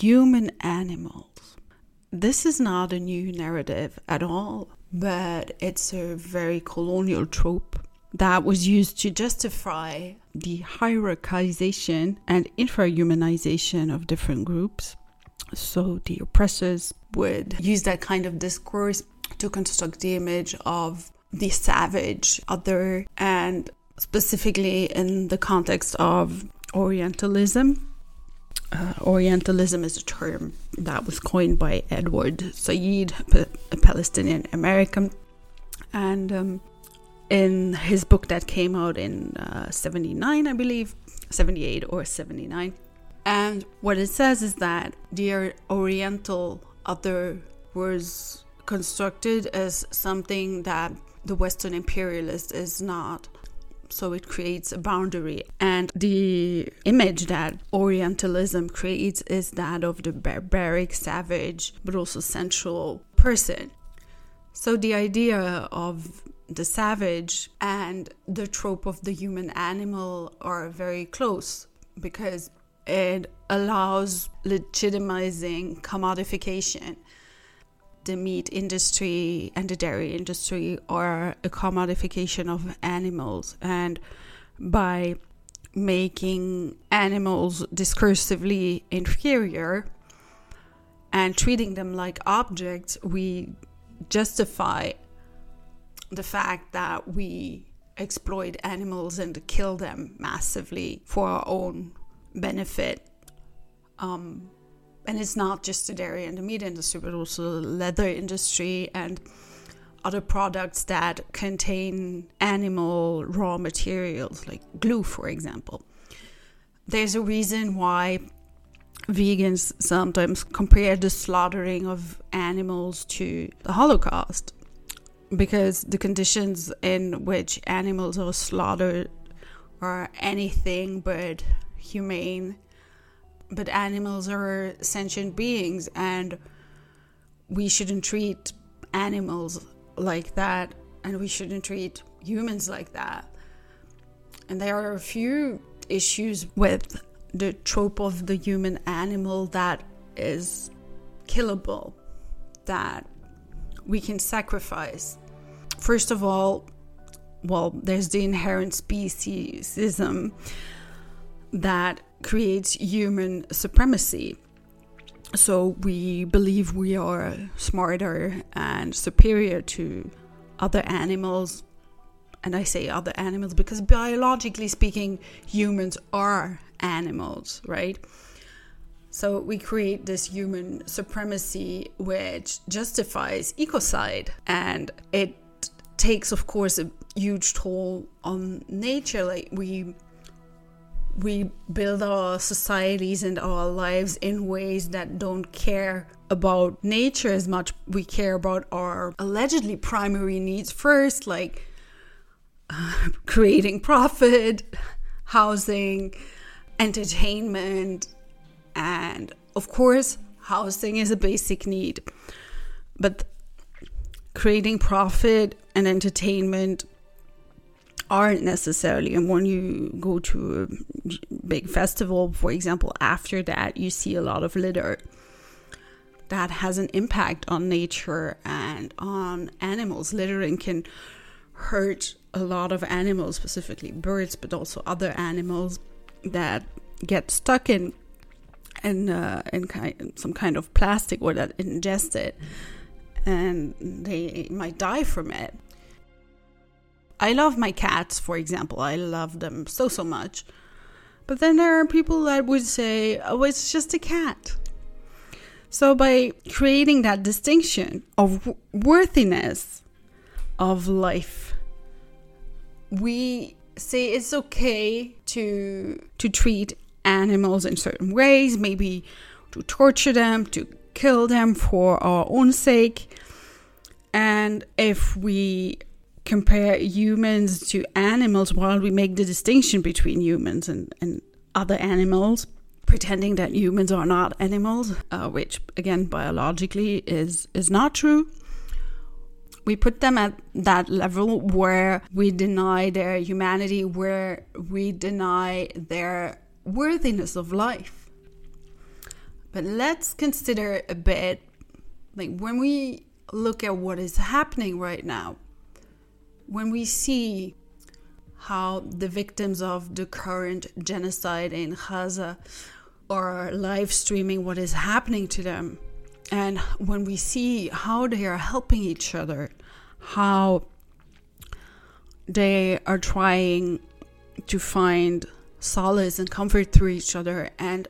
human animals. This is not a new narrative at all, but it's a very colonial trope that was used to justify the hierarchization and infrahumanization of different groups. So the oppressors would use that kind of discourse to construct the image of the savage other, and specifically in the context of Orientalism. Orientalism is a term that was coined by Edward Said, a Palestinian American, and in his book that came out in 79, I believe, 78 or 79. And what it says is that the Oriental other was constructed as something that the Western imperialist is not. So it creates a boundary. And the image that Orientalism creates is that of the barbaric, savage, but also sensual person. So the idea of the savage and the trope of the human animal are very close, because it allows legitimizing commodification. The meat industry and the dairy industry are a commodification of animals, and by making animals discursively inferior and treating them like objects, we justify the fact that we exploit animals and kill them massively for our own benefit. And it's not just the dairy and the meat industry, but also the leather industry and other products that contain animal raw materials, like glue, for example. There's a reason why vegans sometimes compare the slaughtering of animals to the Holocaust, because the conditions in which animals are slaughtered are anything but humane. But animals are sentient beings, and we shouldn't treat animals like that, and we shouldn't treat humans like that. And there are a few issues with the trope of the human animal that is killable, that we can sacrifice. First of all, there's the inherent speciesism that creates human supremacy. So we believe we are smarter and superior to other animals. And I say other animals because biologically speaking, humans are animals, right? So we create this human supremacy which justifies ecocide, and it takes, of course, a huge toll on nature. Like we build our societies and our lives in ways that don't care about nature as much. We care about our allegedly primary needs first, like creating profit, housing, entertainment, and of course, housing is a basic need. But creating profit and entertainment aren't necessarily, and when you go to a big festival, for example, after that you see a lot of litter that has an impact on nature and on animals. Littering can hurt a lot of animals, specifically birds, but also other animals that get stuck in some kind of plastic, or that ingest it, and they might die from it. I love my cats, for example. I love them so much. But then there are people that would say, oh, it's just a cat. So by creating that distinction of worthiness of life, we say it's okay to treat animals in certain ways, maybe to torture them, to kill them for our own sake. And if we compare humans to animals, while we make the distinction between humans and other animals, pretending that humans are not animals, which again biologically is not true, we put them at that level where we deny their humanity, where we deny their worthiness of life. But let's consider a bit, like when we look at what is happening right now, when we see how the victims of the current genocide in Gaza are live streaming what is happening to them, and when we see how they are helping each other, how they are trying to find solace and comfort through each other, and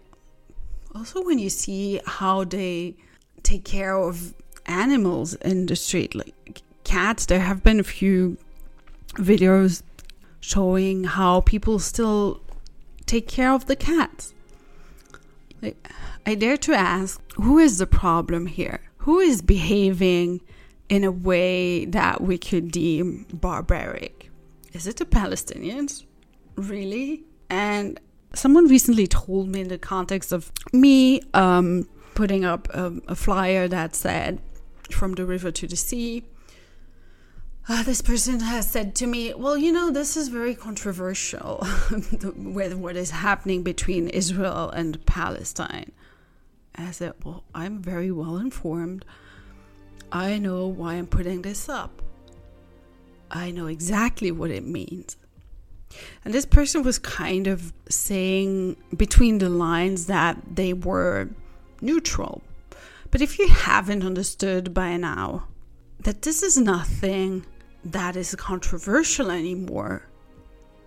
also when you see how they take care of animals in the street, like cats. There have been a few videos showing how people still take care of the cats. Like, I dare to ask, who is the problem here? Who is behaving in a way that we could deem barbaric? Is it the Palestinians? Really? And someone recently told me, in the context of me putting up a flyer that said, "From the river to the sea," this person has said to me, "Well, you know, this is very controversial with what is happening between Israel and Palestine." I said, "Well, I'm very well informed. I know why I'm putting this up. I know exactly what it means." And this person was kind of saying between the lines that they were neutral. But if you haven't understood by now that this is nothing that is controversial anymore,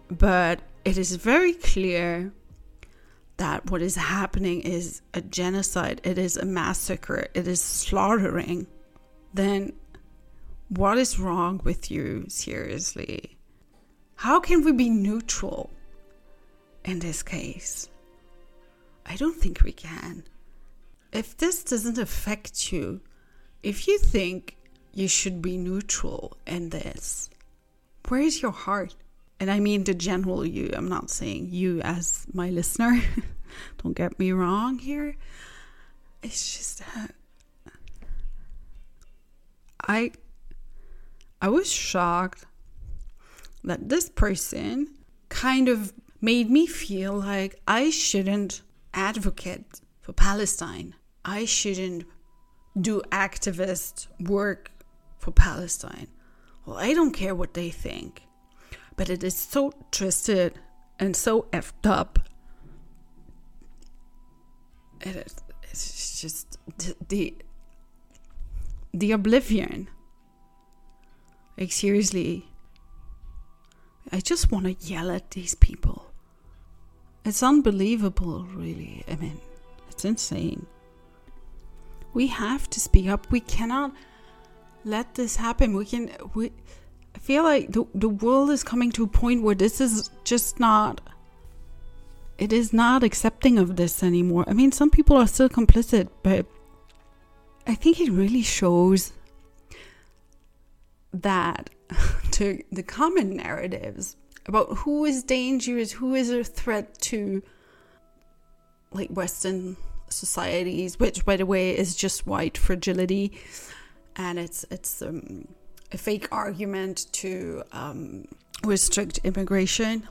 but it is very clear that what is happening is a genocide, it is a massacre, it is slaughtering, then what is wrong with you, seriously? How can we be neutral in this case? I don't think we can. If this doesn't affect you, if you think you should be neutral in this, where is your heart? And I mean the general you. I'm not saying you as my listener. Don't get me wrong here. It's just that I was shocked that this person kind of made me feel like I shouldn't advocate for Palestine. I shouldn't do activist work for Palestine. Well, I don't care what they think. But it is so twisted and so effed up. It's just the oblivion. Like, seriously, I just want to yell at these people. It's unbelievable, really. I mean, it's insane. We have to speak up. We cannot let this happen. I feel like the world is coming to a point where this is just not... It is not accepting of this anymore. I mean, some people are still complicit, but I think it really shows that to the common narratives about who is dangerous, who is a threat to, like, Western societies, which, by the way, is just white fragility, and it's a fake argument to restrict immigration.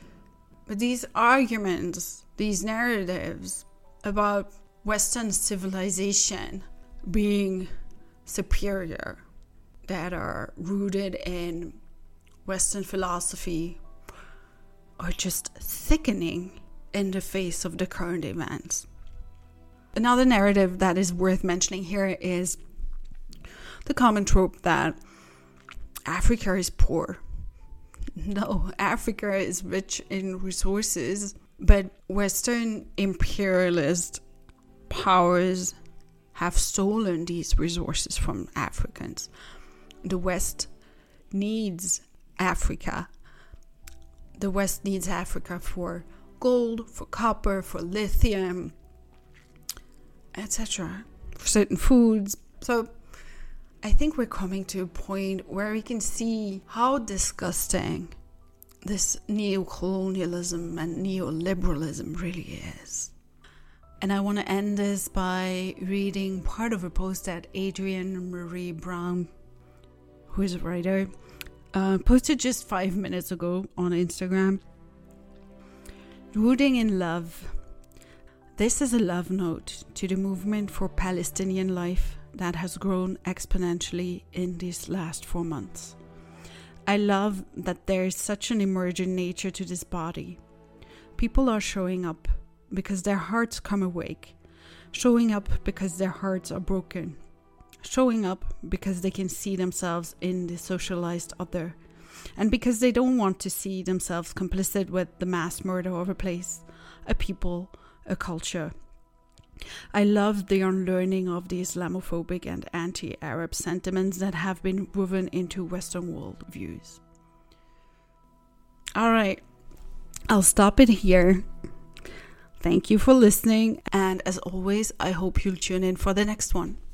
But these arguments, these narratives about Western civilization being superior, that are rooted in Western philosophy, are just sickening in the face of the current events. Another narrative that is worth mentioning here is the common trope that Africa is poor. No, Africa is rich in resources, but Western imperialist powers have stolen these resources from Africans. The West needs Africa. The West needs Africa for gold, for copper, for lithium, etc., for certain foods. So I think we're coming to a point where we can see how disgusting this neo-colonialism and neoliberalism really is. And I want to end this by reading part of a post that Adrienne Maree Brown, who is a writer, posted just 5 minutes ago on Instagram. Rooting in love. This is a love note to the movement for Palestinian life that has grown exponentially in these last 4 months. I love that there is such an emergent nature to this body. People are showing up because their hearts come awake, showing up because their hearts are broken, showing up because they can see themselves in the socialized other, and because they don't want to see themselves complicit with the mass murder of a place, a people, a culture. I love the unlearning of the Islamophobic and anti-Arab sentiments that have been woven into Western world views. All right, I'll stop it here. Thank you for listening, and as always, I hope you'll tune in for the next one.